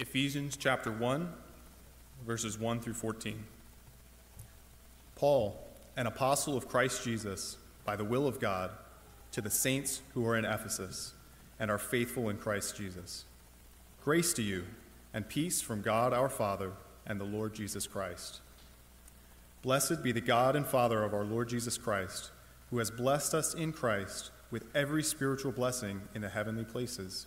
Ephesians chapter 1, verses 1 through 14. Paul, an apostle of Christ Jesus, by the will of God, to the saints who are in Ephesus and are faithful in Christ Jesus. Grace to you and peace from God our Father and the Lord Jesus Christ. Blessed be the God and Father of our Lord Jesus Christ, who has blessed us in Christ with every spiritual blessing in the heavenly places,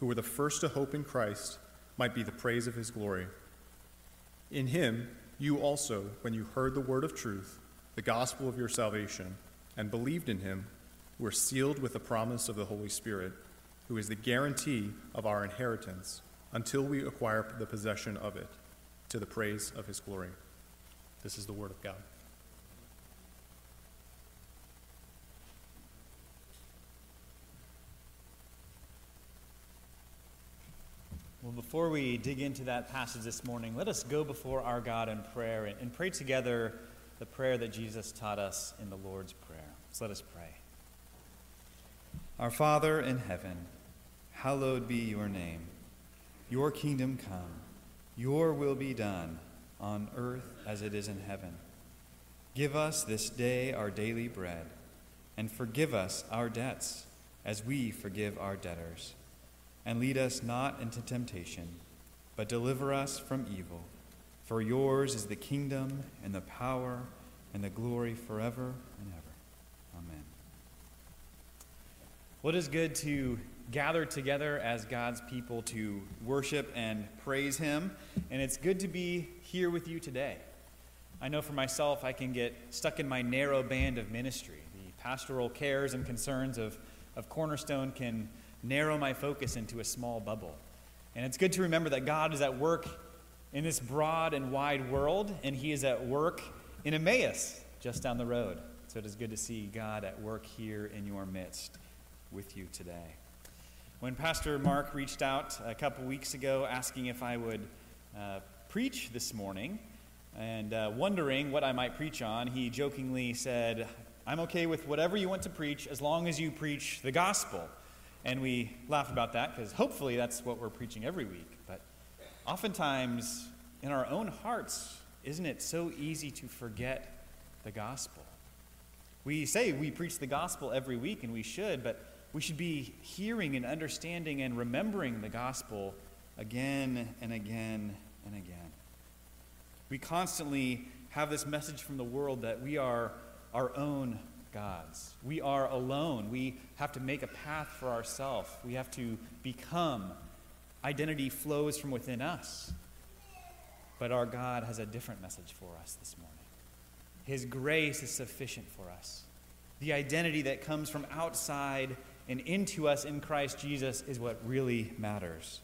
who were the first to hope in Christ, might be the praise of his glory. In him, you also, when you heard the word of truth, the gospel of your salvation, and believed in him, were sealed with the promise of the Holy Spirit, who is the guarantee of our inheritance, until we acquire the possession of it, to the praise of his glory. This is the word of God. Well, before we dig into that passage this morning, let us go before our God in prayer and pray together the prayer that Jesus taught us in the Lord's Prayer. So let us pray. Our Father in heaven, hallowed be your name. Your kingdom come, your will be done on earth as it is in heaven. Give us this day our daily bread, and forgive us our debts as we forgive our debtors. And lead us not into temptation, but deliver us from evil. For yours is the kingdom and the power and the glory forever and ever. Amen. Well, it is good to gather together as God's people to worship and praise him. And it's good to be here with you today. I know for myself, I can get stuck in my narrow band of ministry. The pastoral cares and concerns of Cornerstone can narrow my focus into a small bubble. And it's good to remember that God is at work in this broad and wide world, and he is at work in Emmaus, just down the road. So it is good to see God at work here in your midst with you today. When Pastor Mark reached out a couple weeks ago asking if I would preach this morning and wondering what I might preach on, he jokingly said, "I'm okay with whatever you want to preach as long as you preach the gospel." And we laugh about that because hopefully that's what we're preaching every week. But oftentimes in our own hearts, isn't it so easy to forget the gospel? We say we preach the gospel every week, and we should, but we should be hearing and understanding and remembering the gospel again and again and again. We constantly have this message from the world that we are our own gods. We are alone. We have to make a path for ourselves. We have to become. Identity flows from within us. But our God has a different message for us this morning. His grace is sufficient for us. The identity that comes from outside and into us in Christ Jesus is what really matters.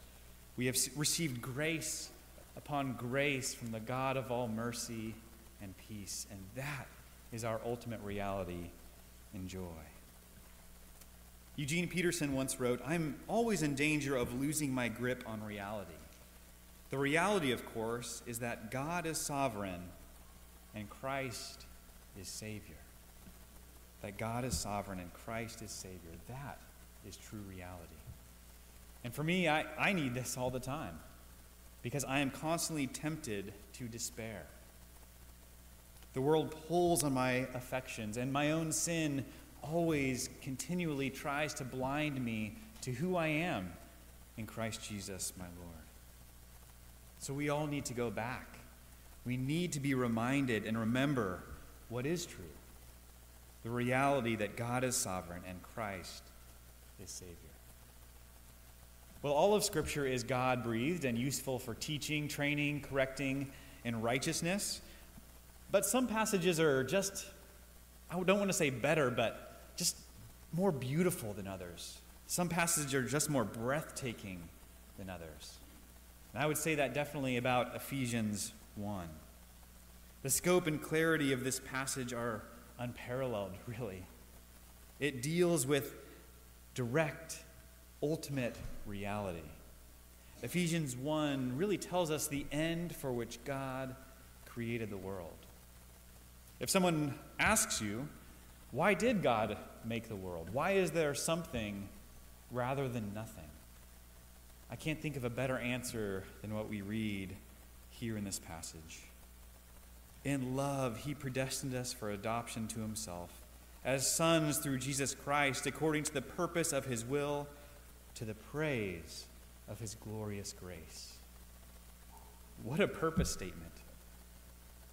We have received grace upon grace from the God of all mercy and peace, and that is our ultimate reality and joy. Eugene Peterson once wrote, "I'm always in danger of losing my grip on reality. The reality, of course, is that God is sovereign and Christ is Savior." That God is sovereign and Christ is Savior. That is true reality. And for me, I need this all the time because I am constantly tempted to despair. The world pulls on my affections, and my own sin always continually tries to blind me to who I am in Christ Jesus, my Lord. So we all need to go back. We need to be reminded and remember what is true, the reality that God is sovereign and Christ is Savior. Well, all of Scripture is God-breathed and useful for teaching, training, correcting, and righteousness. But some passages are just, I don't want to say better, but just more beautiful than others. Some passages are just more breathtaking than others. And I would say that definitely about Ephesians 1. The scope and clarity of this passage are unparalleled, really. It deals with direct, ultimate reality. Ephesians 1 really tells us the end for which God created the world. If someone asks you, why did God make the world? Why is there something rather than nothing? I can't think of a better answer than what we read here in this passage. In love, he predestined us for adoption to himself, as sons through Jesus Christ, according to the purpose of his will, to the praise of his glorious grace. What a purpose statement.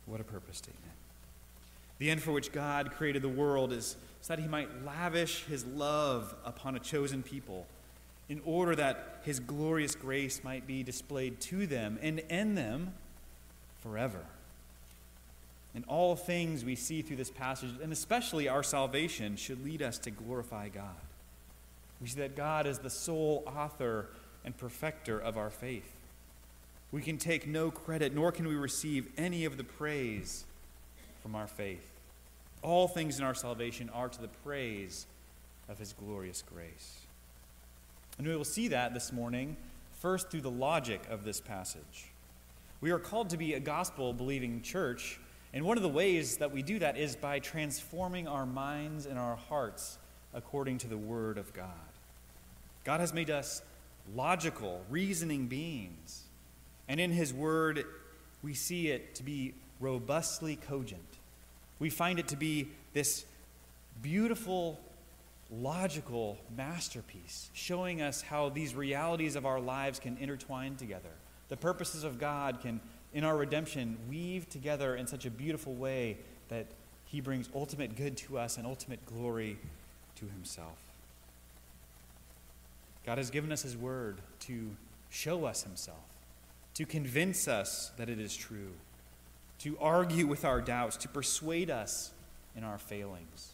What a purpose statement. The end for which God created the world is so that he might lavish his love upon a chosen people, in order that his glorious grace might be displayed to them and in them forever. In all things we see through this passage, and especially our salvation, should lead us to glorify God. We see that God is the sole author and perfecter of our faith. We can take no credit, nor can we receive any of the praise from our faith. All things in our salvation are to the praise of his glorious grace. And we will see that this morning, first through the logic of this passage. We are called to be a gospel-believing church, and one of the ways that we do that is by transforming our minds and our hearts according to the Word of God. God has made us logical, reasoning beings, and in his Word, we see it to be robustly cogent. We find it to be this beautiful, logical masterpiece, showing us how these realities of our lives can intertwine together. The purposes of God can, in our redemption, weave together in such a beautiful way that he brings ultimate good to us and ultimate glory to himself. God has given us his word to show us himself, to convince us that it is true, to argue with our doubts, to persuade us in our failings.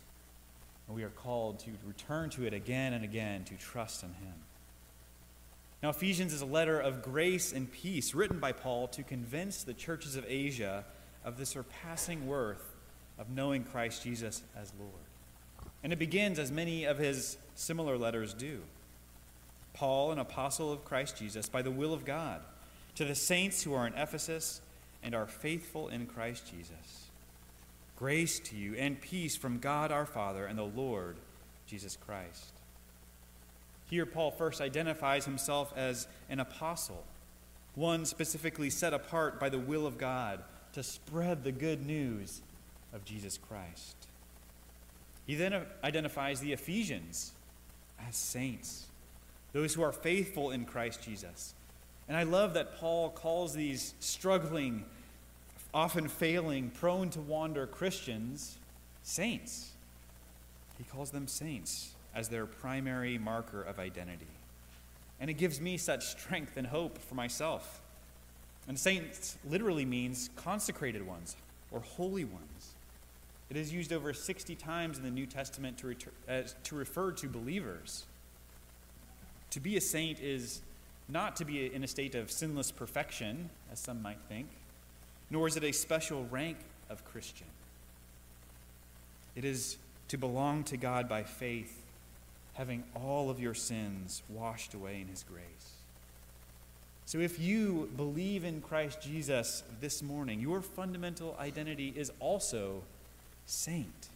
And we are called to return to it again and again, to trust in him. Now, Ephesians is a letter of grace and peace written by Paul to convince the churches of Asia of the surpassing worth of knowing Christ Jesus as Lord. And it begins as many of his similar letters do. Paul, an apostle of Christ Jesus, by the will of God, to the saints who are in Ephesus and are faithful in Christ Jesus. Grace to you and peace from God our Father and the Lord Jesus Christ. Here Paul first identifies himself as an apostle, one specifically set apart by the will of God to spread the good news of Jesus Christ. He then identifies the Ephesians as saints, those who are faithful in Christ Jesus. And I love that Paul calls these struggling, often failing, prone to wander Christians, saints. He calls them saints as their primary marker of identity. And it gives me such strength and hope for myself. And saints literally means consecrated ones or holy ones. It is used over 60 times in the New Testament to refer to believers. To be a saint is not to be in a state of sinless perfection, as some might think, nor is it a special rank of Christian. It is to belong to God by faith, having all of your sins washed away in his grace. So if you believe in Christ Jesus this morning, your fundamental identity is also saint.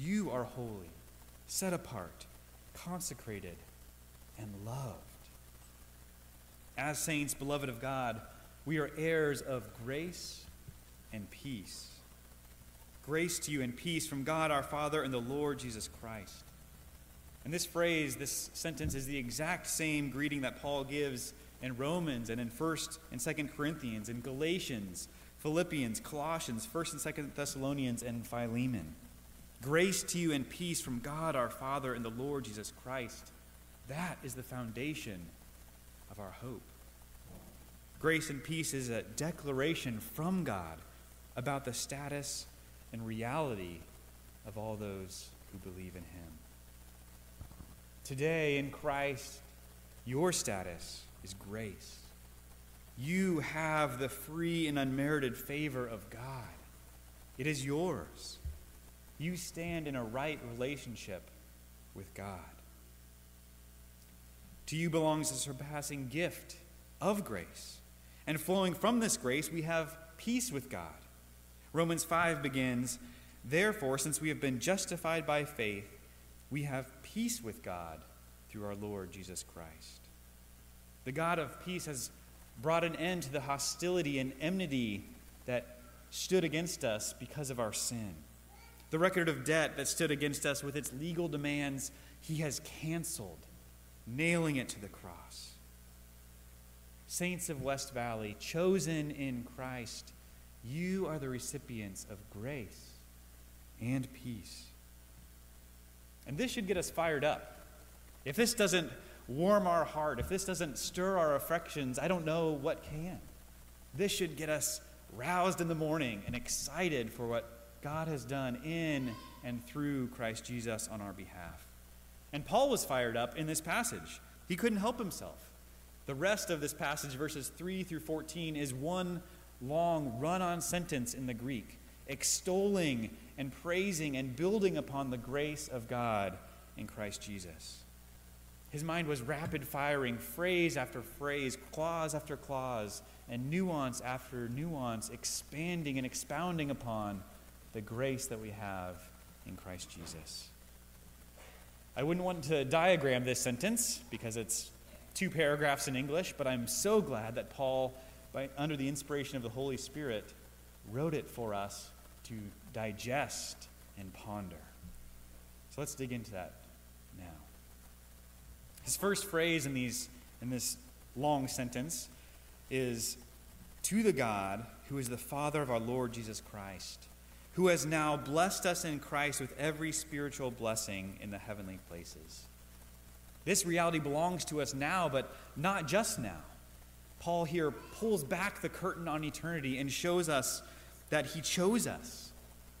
You are holy, set apart, consecrated, and loved. As saints, beloved of God, we are heirs of grace and peace. Grace to you and peace from God our Father and the Lord Jesus Christ. And this phrase, this sentence, is the exact same greeting that Paul gives and Romans and in 1st and 2nd Corinthians and Galatians, Philippians, Colossians, 1st and 2nd Thessalonians, and Philemon. Grace to you and peace from God our Father and the Lord Jesus Christ. That is the foundation of our hope. Grace and peace is a declaration from God about the status and reality of all those who believe in Him. Today in Christ, your status is grace. You have the free and unmerited favor of God. It is yours. You stand in a right relationship with God. To you belongs the surpassing gift of grace. And flowing from this grace, we have peace with God. Romans 5 begins, "Therefore, since we have been justified by faith, we have peace with God through our Lord Jesus Christ." The God of peace has brought an end to the hostility and enmity that stood against us because of our sin. The record of debt that stood against us with its legal demands, He has canceled, nailing it to the cross. Saints of West Valley, chosen in Christ, you are the recipients of grace and peace. And this should get us fired up. If this doesn't warm our heart, if this doesn't stir our affections, I don't know what can. This should get us roused in the morning and excited for what God has done in and through Christ Jesus on our behalf. And Paul was fired up in this passage. He couldn't help himself. The rest of this passage, verses 3 through 14, is one long run-on sentence in the Greek, extolling and praising and building upon the grace of God in Christ Jesus. His mind was rapid-firing phrase after phrase, clause after clause, and nuance after nuance, expanding and expounding upon the grace that we have in Christ Jesus. I wouldn't want to diagram this sentence because it's 2 paragraphs in English, but I'm so glad that Paul, under the inspiration of the Holy Spirit, wrote it for us to digest and ponder. So let's dig into that now. His first phrase in this long sentence is, "To the God who is the Father of our Lord Jesus Christ, who has now blessed us in Christ with every spiritual blessing in the heavenly places." This reality belongs to us now, but not just now. Paul here pulls back the curtain on eternity and shows us that he chose us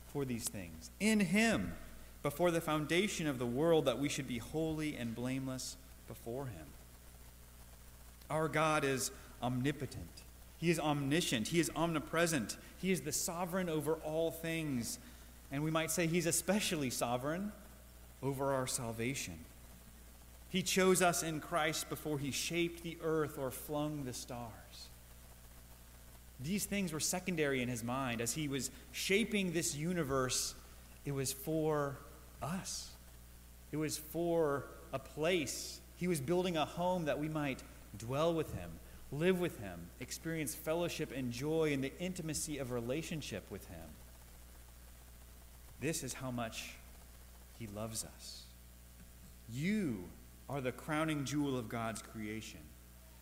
for these things in him before the foundation of the world, that we should be holy and blameless before him. Our God is omnipotent. He is omniscient. He is omnipresent. He is the sovereign over all things. And we might say he's especially sovereign over our salvation. He chose us in Christ before he shaped the earth or flung the stars. These things were secondary in his mind. As he was shaping this universe, it was for us. It was for a place. He was building a home that we might dwell with him, live with him, experience fellowship and joy and the intimacy of relationship with him. This is how much he loves us. You are the crowning jewel of God's creation.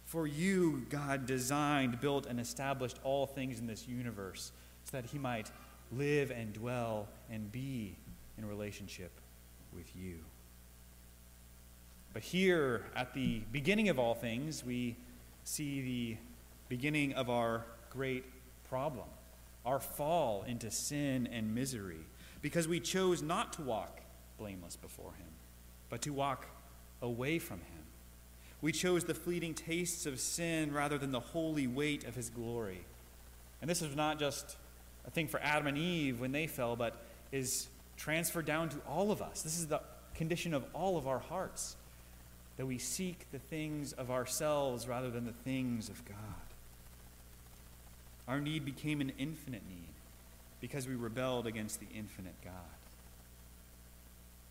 For you, God designed, built, and established all things in this universe so that he might live and dwell and be in relationship with you. But here, at the beginning of all things, we see the beginning of our great problem, our fall into sin and misery, because we chose not to walk blameless before him, but to walk away from him. We chose the fleeting tastes of sin rather than the holy weight of his glory. And this is not just a thing for Adam and Eve when they fell, but is transferred down to all of us. This is the condition of all of our hearts, that we seek the things of ourselves rather than the things of God. Our need became an infinite need because we rebelled against the infinite God.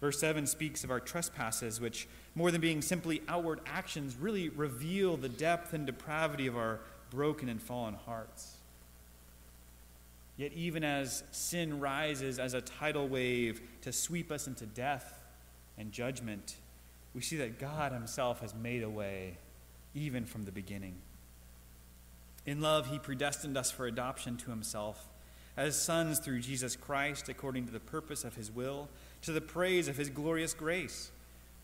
Verse 7 speaks of our trespasses, which, more than being simply outward actions, really reveal the depth and depravity of our broken and fallen hearts. Yet even as sin rises as a tidal wave to sweep us into death and judgment, we see that God himself has made a way even from the beginning. In love, he predestined us for adoption to himself, as sons through Jesus Christ, according to the purpose of his will, to the praise of his glorious grace,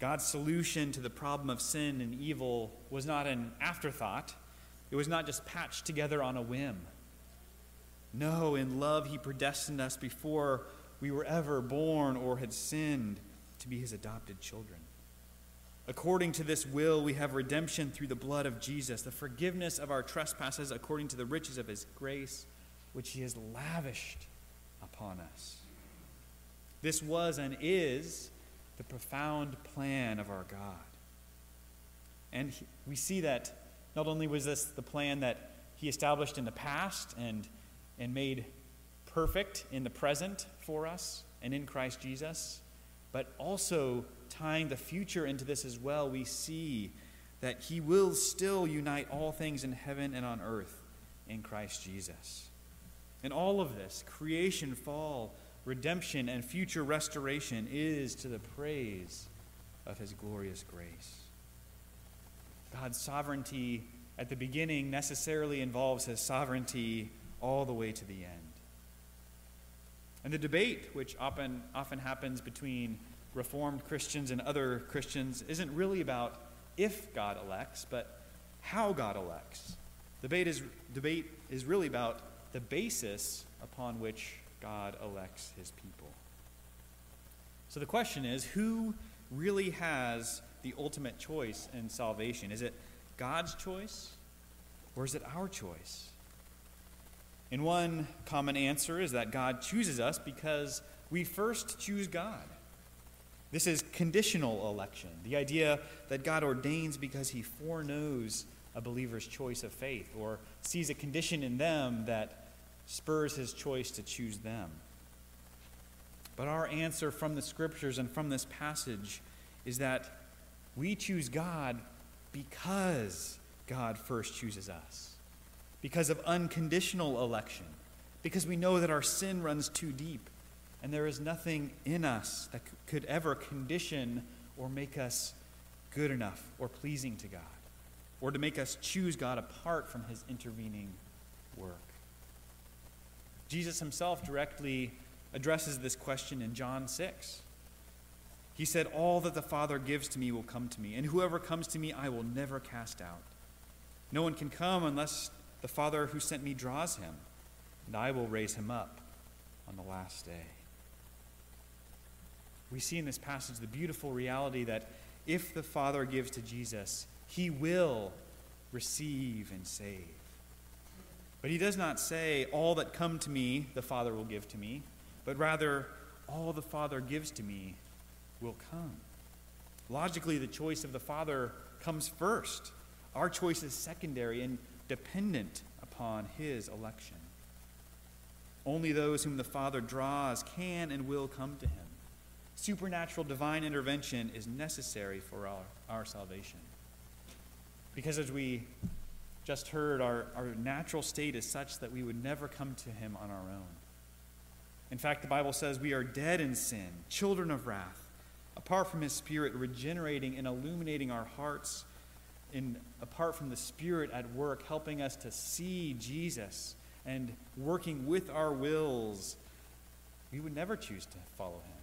God's solution to the problem of sin and evil was not an afterthought. It was not just patched together on a whim. No, in love he predestined us before we were ever born or had sinned to be his adopted children. According to this will, we have redemption through the blood of Jesus, the forgiveness of our trespasses according to the riches of his grace, which he has lavished upon us. This was and is the profound plan of our God. And we see that not only was this the plan that he established in the past and made perfect in the present for us and in Christ Jesus, but also tying the future into this as well, we see that he will still unite all things in heaven and on earth in Christ Jesus. And all of this, creation, fall, redemption, and future restoration, is to the praise of his glorious grace. God's sovereignty at the beginning necessarily involves his sovereignty all the way to the end. And the debate, which often happens between Reformed Christians and other Christians, isn't really about if God elects, but how God elects. Debate is really about the basis upon which God elects his people. So the question is, who really has the ultimate choice in salvation? Is it God's choice, or is it our choice? And one common answer is that God chooses us because we first choose God. This is conditional election, the idea that God ordains because he foreknows a believer's choice of faith, or sees a condition in them that spurs his choice to choose them. But our answer from the Scriptures and from this passage is that we choose God because God first chooses us, because of unconditional election, because we know that our sin runs too deep, and there is nothing in us that could ever condition or make us good enough or pleasing to God, or to make us choose God apart from his intervening work. Jesus himself directly addresses this question in John 6. He said, "All that the Father gives to me will come to me, and whoever comes to me I will never cast out. No one can come unless the Father who sent me draws him, and I will raise him up on the last day." We see in this passage the beautiful reality that if the Father gives to Jesus, he will receive and save. But he does not say, "All that come to me, the Father will give to me," but rather, "All the Father gives to me will come." Logically, the choice of the Father comes first. Our choice is secondary and dependent upon his election. Only those whom the Father draws can and will come to him. Supernatural divine intervention is necessary for our salvation. Because as we just heard, our natural state is such that we would never come to him on our own. In fact, the Bible says we are dead in sin, children of wrath, apart from his Spirit regenerating and illuminating our hearts, and apart from the Spirit at work helping us to see Jesus and working with our wills, we would never choose to follow him,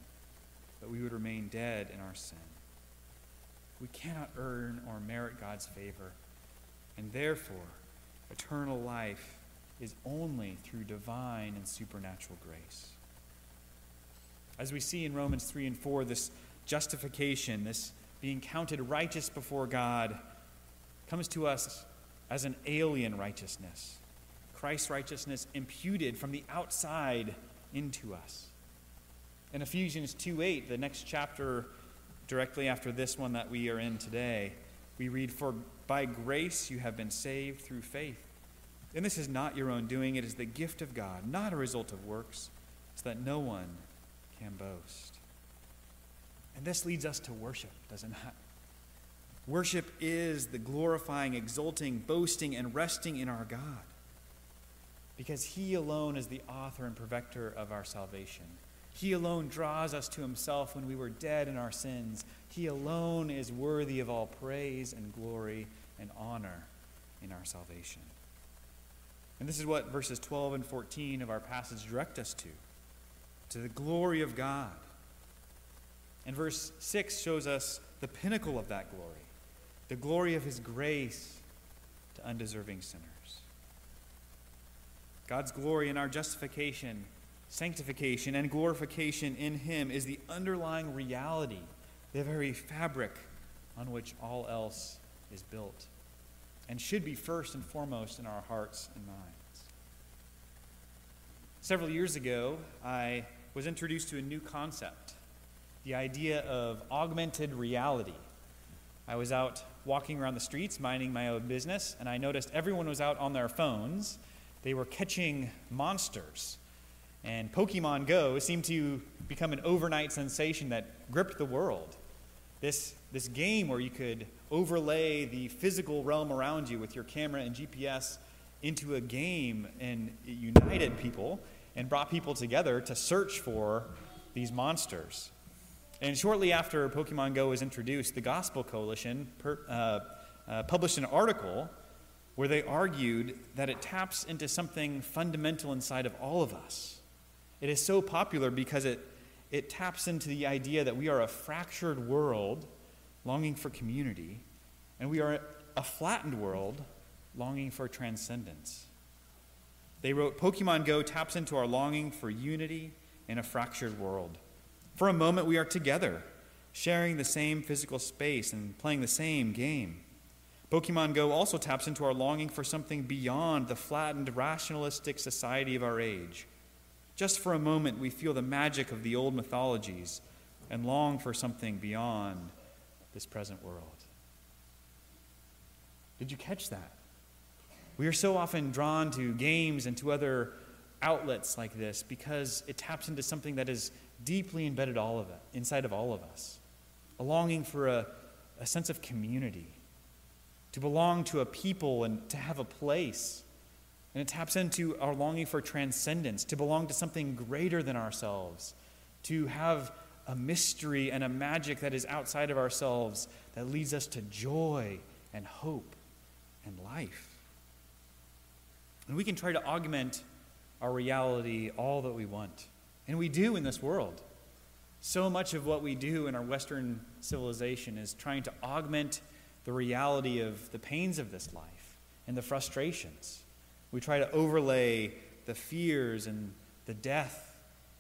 but we would remain dead in our sin. We cannot earn or merit God's favor, and therefore, eternal life is only through divine and supernatural grace. As we see in Romans 3 and 4, this justification, this being counted righteous before God, comes to us as an alien righteousness. Christ's righteousness imputed from the outside into us. In Ephesians 2:8, the next chapter directly after this one that we are in today, we read, "For by grace you have been saved through faith, And this is not your own doing. It is the gift of God, not a result of works, so that no one can boast. And this leads us to worship, does it not? Worship is the glorifying, exalting, boasting, and resting in our God, because he alone is the author and perfecter of our salvation. He alone draws us to himself when we were dead in our sins. He alone is worthy of all praise and glory and honor in our salvation. And this is what verses 12 and 14 of our passage direct us to the glory of God. And verse 6 shows us the pinnacle of that glory, the glory of his grace to undeserving sinners. God's glory in our justification, sanctification, and glorification in him is the underlying reality, the very fabric on which all else is built, and should be first and foremost in our hearts and minds. Several years ago, I was introduced to a new concept, the idea of augmented reality. I was out walking around the streets, minding my own business, and I noticed everyone was out on their phones. They were catching monsters, and Pokemon Go seemed to become an overnight sensation that gripped the world. This game where you could overlay the physical realm around you with your camera and GPS into a game, and it united people and brought people together to search for these monsters. And shortly after Pokemon Go was introduced, the Gospel Coalition published an article where they argued that it taps into something fundamental inside of all of us. It is so popular because it taps into the idea that we are a fractured world longing for community, and we are a flattened world longing for transcendence. They wrote, Pokemon Go taps into our longing for unity in a fractured world. For a moment, we are together, sharing the same physical space and playing the same game. Pokemon Go also taps into our longing for something beyond the flattened, rationalistic society of our age. Just for a moment, we feel the magic of the old mythologies and long for something beyond this present world. Did you catch that? We are so often drawn to games and to other outlets like this because it taps into something that is deeply embedded inside of all of us, a longing for a sense of community, to belong to a people and to have a place. And it taps into our longing for transcendence, to belong to something greater than ourselves, to have a mystery and a magic that is outside of ourselves that leads us to joy and hope and life. And we can try to augment our reality all that we want. And we do in this world. So much of what we do in our Western civilization is trying to augment the reality of the pains of this life and the frustrations. We try to overlay the fears and the death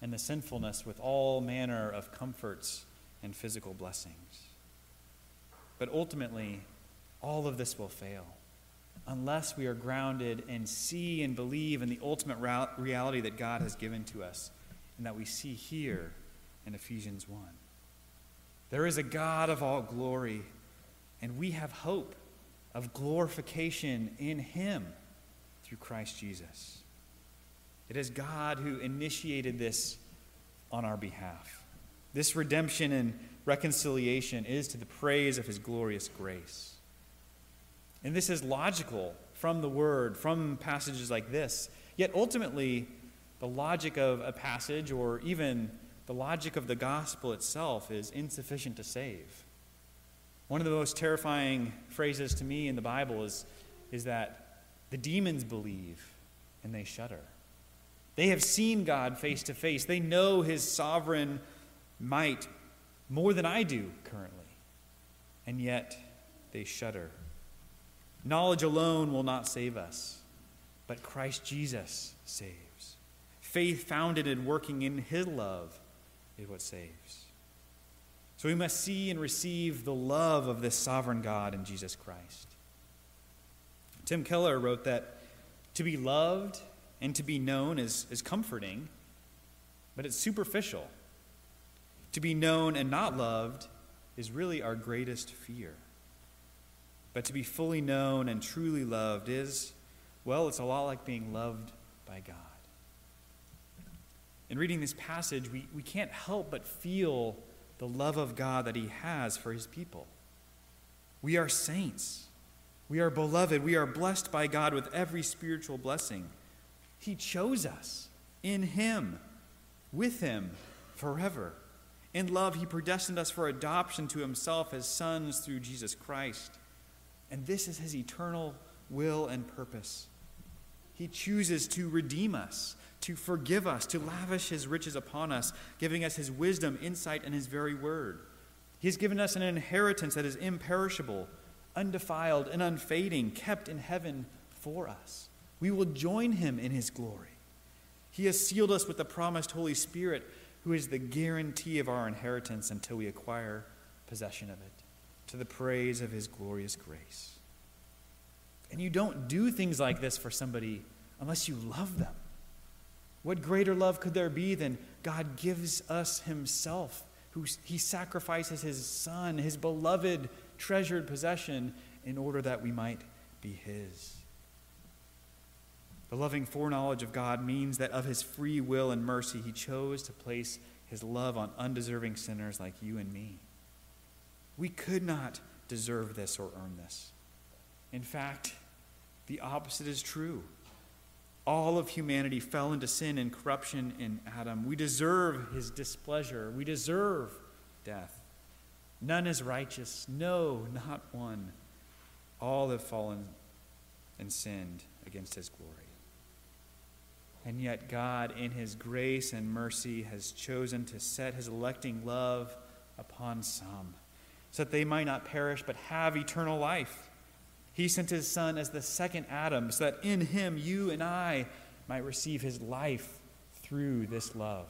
and the sinfulness with all manner of comforts and physical blessings. But ultimately, all of this will fail unless we are grounded and see and believe in the ultimate reality that God has given to us and that we see here in Ephesians 1. There is a God of all glory, and we have hope of glorification in him through Christ Jesus. It is God who initiated this on our behalf. This redemption and reconciliation is to the praise of his glorious grace. And this is logical from the word, from passages like this. Yet ultimately, the logic of a passage or even the logic of the gospel itself is insufficient to save. One of the most terrifying phrases to me in the Bible is that the demons believe and they shudder. They have seen God face to face. They know his sovereign might more than I do currently. And yet they shudder. Knowledge alone will not save us, but Christ Jesus saves. Faith founded and working in his love is what saves. So we must see and receive the love of this sovereign God in Jesus Christ. Tim Keller wrote that to be loved and to be known is comforting, but it's superficial. To be known and not loved is really our greatest fear. But to be fully known and truly loved is Well, it's a lot like being loved by God. In reading this passage, we can't help but feel the love of God that he has for his people. We are saints. We are beloved. We are blessed by God with every spiritual blessing. He chose us in him, with him, forever. In love, he predestined us for adoption to himself as sons through Jesus Christ. And this is his eternal will and purpose. He chooses to redeem us, to forgive us, to lavish his riches upon us, giving us his wisdom, insight, and his very word. He has given us an inheritance that is imperishable, undefiled, and unfading, kept in heaven for us. We will join him in his glory. He has sealed us with the promised Holy Spirit, who is the guarantee of our inheritance until we acquire possession of it, to the praise of his glorious grace. And you don't do things like this for somebody unless you love them. What greater love could there be than God gives us himself, who he sacrifices his son, his beloved, treasured possession, in order that we might be his. The loving foreknowledge of God means that of his free will and mercy, he chose to place his love on undeserving sinners like you and me. We could not deserve this or earn this. In fact, the opposite is true. All of humanity fell into sin and corruption in Adam. We deserve his displeasure. We deserve death. None is righteous. No, not one. All have fallen and sinned against his glory. And yet God, in his grace and mercy, has chosen to set his electing love upon some, so that they might not perish but have eternal life. He sent his Son as the second Adam, so that in him you and I might receive his life through this love.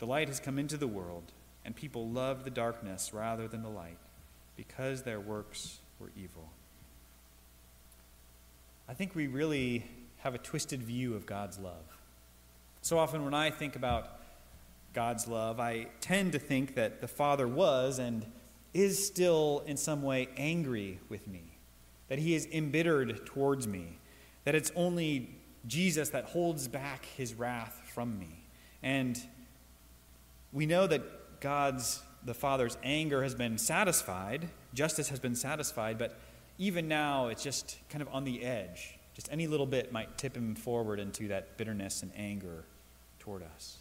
The light has come into the world, and people love the darkness rather than the light, because their works were evil. I think we really have a twisted view of God's love. So often when I think about God's love, I tend to think that the Father was and is still in some way angry with me, that he is embittered towards me, that it's only Jesus that holds back his wrath from me. And we know that the Father's anger has been satisfied, justice has been satisfied, but even now, it's just kind of on the edge. Just any little bit might tip him forward into that bitterness and anger toward us.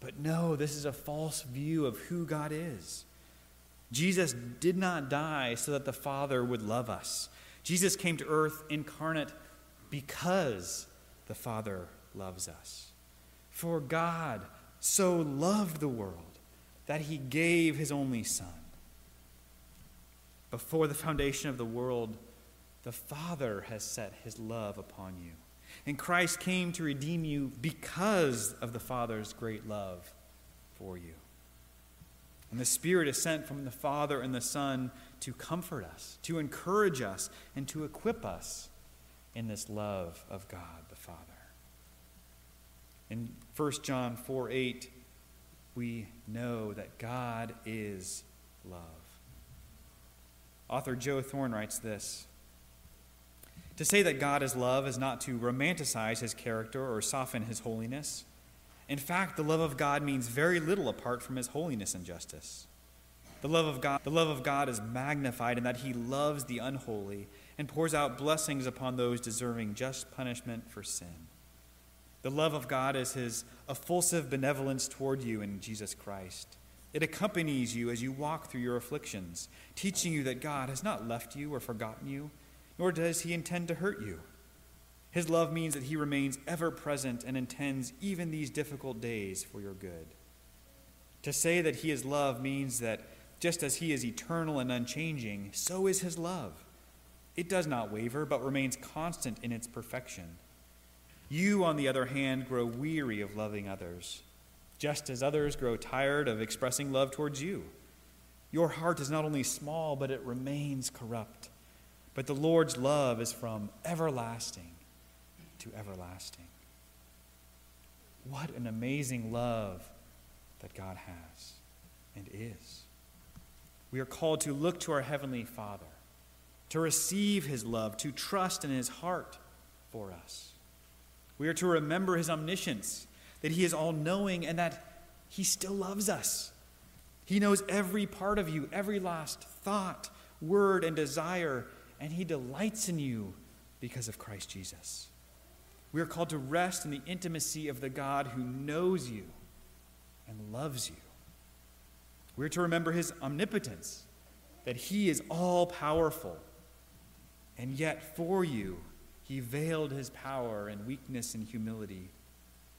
But no, this is a false view of who God is. Jesus did not die so that the Father would love us. Jesus came to earth incarnate because the Father loves us. For God so loved the world that he gave his only Son. Before the foundation of the world, the Father has set his love upon you. And Christ came to redeem you because of the Father's great love for you. And the Spirit is sent from the Father and the Son to comfort us, to encourage us, and to equip us in this love of God the Father. In 1 John 4:8, we know that God is love. Author Joe Thorn writes this: to say that God is love is not to romanticize his character or soften his holiness. In fact, the love of God means very little apart from his holiness and justice. The love of God is magnified in that he loves the unholy and pours out blessings upon those deserving just punishment for sin. The love of God is his effulsive benevolence toward you in Jesus Christ. It accompanies you as you walk through your afflictions, teaching you that God has not left you or forgotten you, nor does he intend to hurt you. His love means that he remains ever present and intends even these difficult days for your good. To say that he is love means that just as he is eternal and unchanging, so is his love. It does not waver, but remains constant in its perfection. You, on the other hand, grow weary of loving others, just as others grow tired of expressing love towards you. Your heart is not only small, but it remains corrupt. But the Lord's love is from everlasting to everlasting. What an amazing love that God has and is. We are called to look to our Heavenly Father, to receive His love, to trust in His heart for us. We are to remember His omniscience, that He is all-knowing and that He still loves us. He knows every part of you, every last thought, word, and desire, and He delights in you because of Christ Jesus. We are called to rest in the intimacy of the God who knows you and loves you. We are to remember His omnipotence, that He is all-powerful, and yet for you He veiled His power in weakness and humility,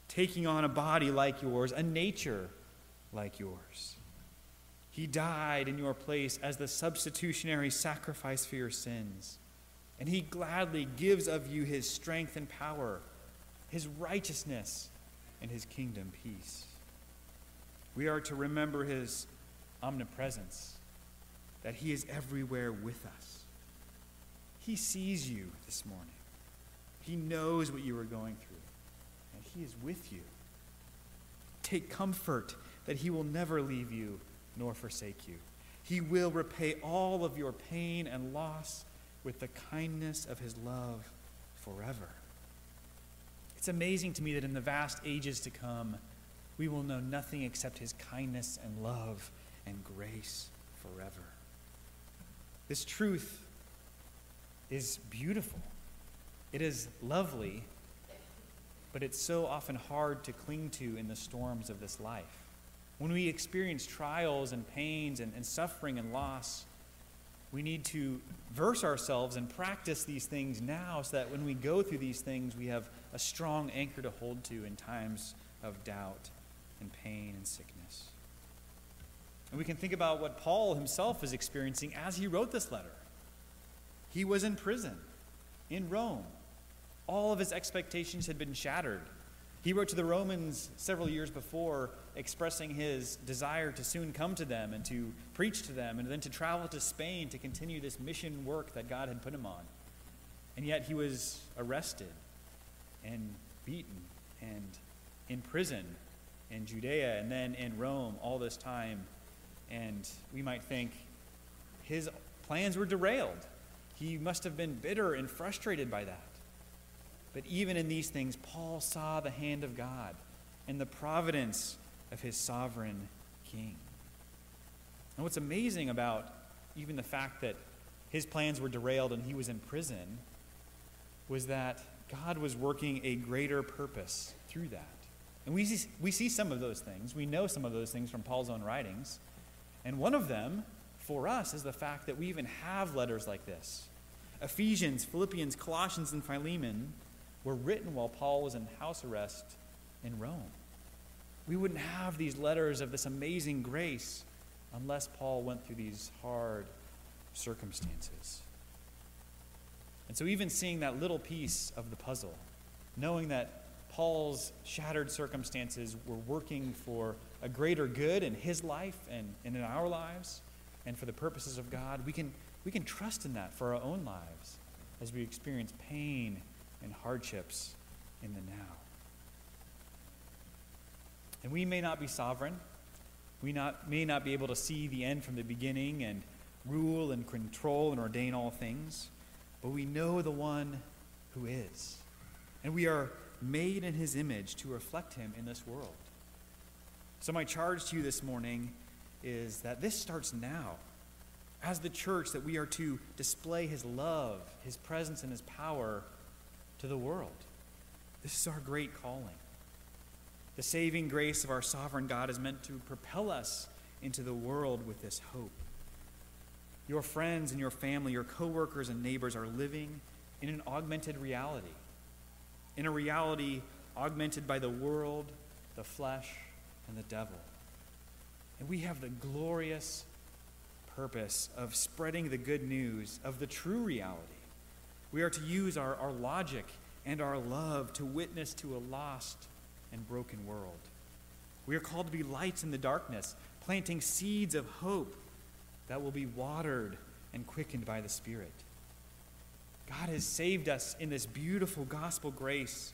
taking on a body like yours, a nature like yours. He died in your place as the substitutionary sacrifice for your sins, and He gladly gives of you His strength and power, His righteousness, and His kingdom peace. We are to remember His omnipresence, that He is everywhere with us. He sees you this morning. He knows what you are going through, and He is with you. Take comfort that He will never leave you nor forsake you. He will repay all of your pain and loss with the kindness of His love forever. It's amazing to me that in the vast ages to come, we will know nothing except His kindness and love and grace forever. This truth is beautiful. It is lovely, but it's so often hard to cling to in the storms of this life. When we experience trials and pains and suffering and loss, we need to verse ourselves and practice these things now so that when we go through these things, we have a strong anchor to hold to in times of doubt and pain and sickness. And we can think about what Paul himself is experiencing as he wrote this letter. He was in prison in Rome. All of his expectations had been shattered. He wrote to the Romans several years before, expressing his desire to soon come to them and to preach to them and then to travel to Spain to continue this mission work that God had put him on. And yet he was arrested and beaten and in prison in Judea and then in Rome all this time. And we might think his plans were derailed. He must have been bitter and frustrated by that. But even in these things, Paul saw the hand of God and the providence of his sovereign King. And what's amazing about even the fact that his plans were derailed and he was in prison was that God was working a greater purpose through that. And we see some of those things. We know some of those things from Paul's own writings. And one of them, for us, is the fact that we even have letters like this. Ephesians, Philippians, Colossians, and Philemon were written while Paul was in house arrest in Rome. We wouldn't have these letters of this amazing grace unless Paul went through these hard circumstances. And so even seeing that little piece of the puzzle, knowing that Paul's shattered circumstances were working for a greater good in his life and in our lives and for the purposes of God, we can trust in that for our own lives as we experience pain and hardships in the now. And we may not be sovereign. We may not be able to see the end from the beginning and rule and control and ordain all things, but we know the one who is. And we are made in His image to reflect Him in this world. So my charge to you this morning is that this starts now. As the church, that we are to display His love, His presence, and His power to the world. This is our great calling. The saving grace of our sovereign God is meant to propel us into the world with this hope. Your friends and your family, your co-workers and neighbors are living in an augmented reality, in a reality augmented by the world, the flesh, and the devil. And we have the glorious purpose of spreading the good news of the true reality, We are to use our logic and our love to witness to a lost and broken world. We are called to be lights in the darkness, planting seeds of hope that will be watered and quickened by the Spirit. God has saved us in this beautiful gospel grace.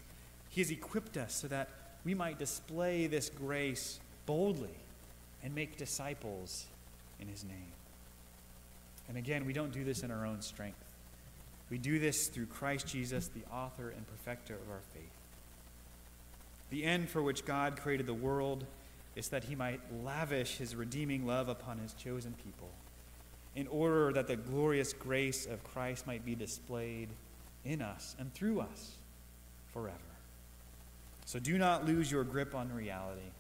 He has equipped us so that we might display this grace boldly and make disciples in His name. And again, we don't do this in our own strength. We do this through Christ Jesus, the author and perfecter of our faith. The end for which God created the world is that He might lavish His redeeming love upon His chosen people, in order that the glorious grace of Christ might be displayed in us and through us forever. So do not lose your grip on reality.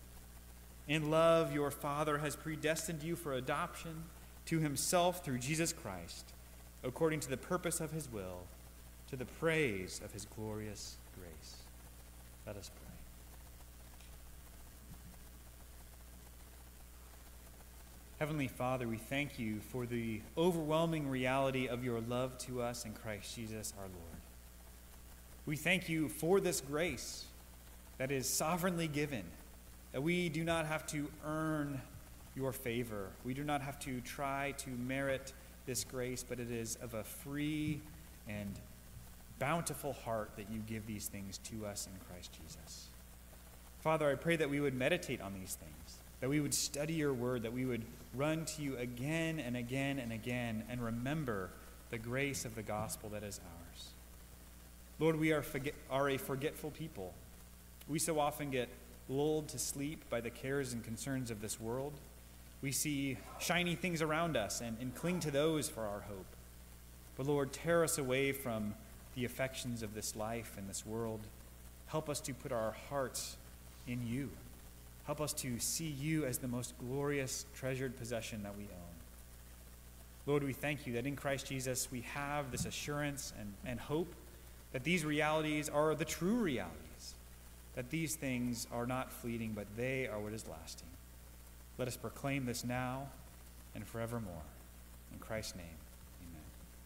In love, your Father has predestined you for adoption to Himself through Jesus Christ, according to the purpose of His will, to the praise of His glorious grace. Let us pray. Heavenly Father, we thank You for the overwhelming reality of Your love to us in Christ Jesus our Lord. We thank You for this grace that is sovereignly given, that we do not have to earn Your favor. We do not have to try to merit this grace, but it is of a free and bountiful heart that You give these things to us in Christ Jesus. Father, I pray that we would meditate on these things, that we would study Your word, that we would run to You again and again and again and remember the grace of the gospel that is ours. Lord, we are a forgetful people. We so often get lulled to sleep by the cares and concerns of this world. We see shiny things around us and cling to those for our hope. But Lord, tear us away from the affections of this life and this world. Help us to put our hearts in You. Help us to see You as the most glorious, treasured possession that we own. Lord, we thank You that in Christ Jesus we have this assurance and hope that these realities are the true realities, that these things are not fleeting, but they are what is lasting. Let us proclaim this now and forevermore. In Christ's name.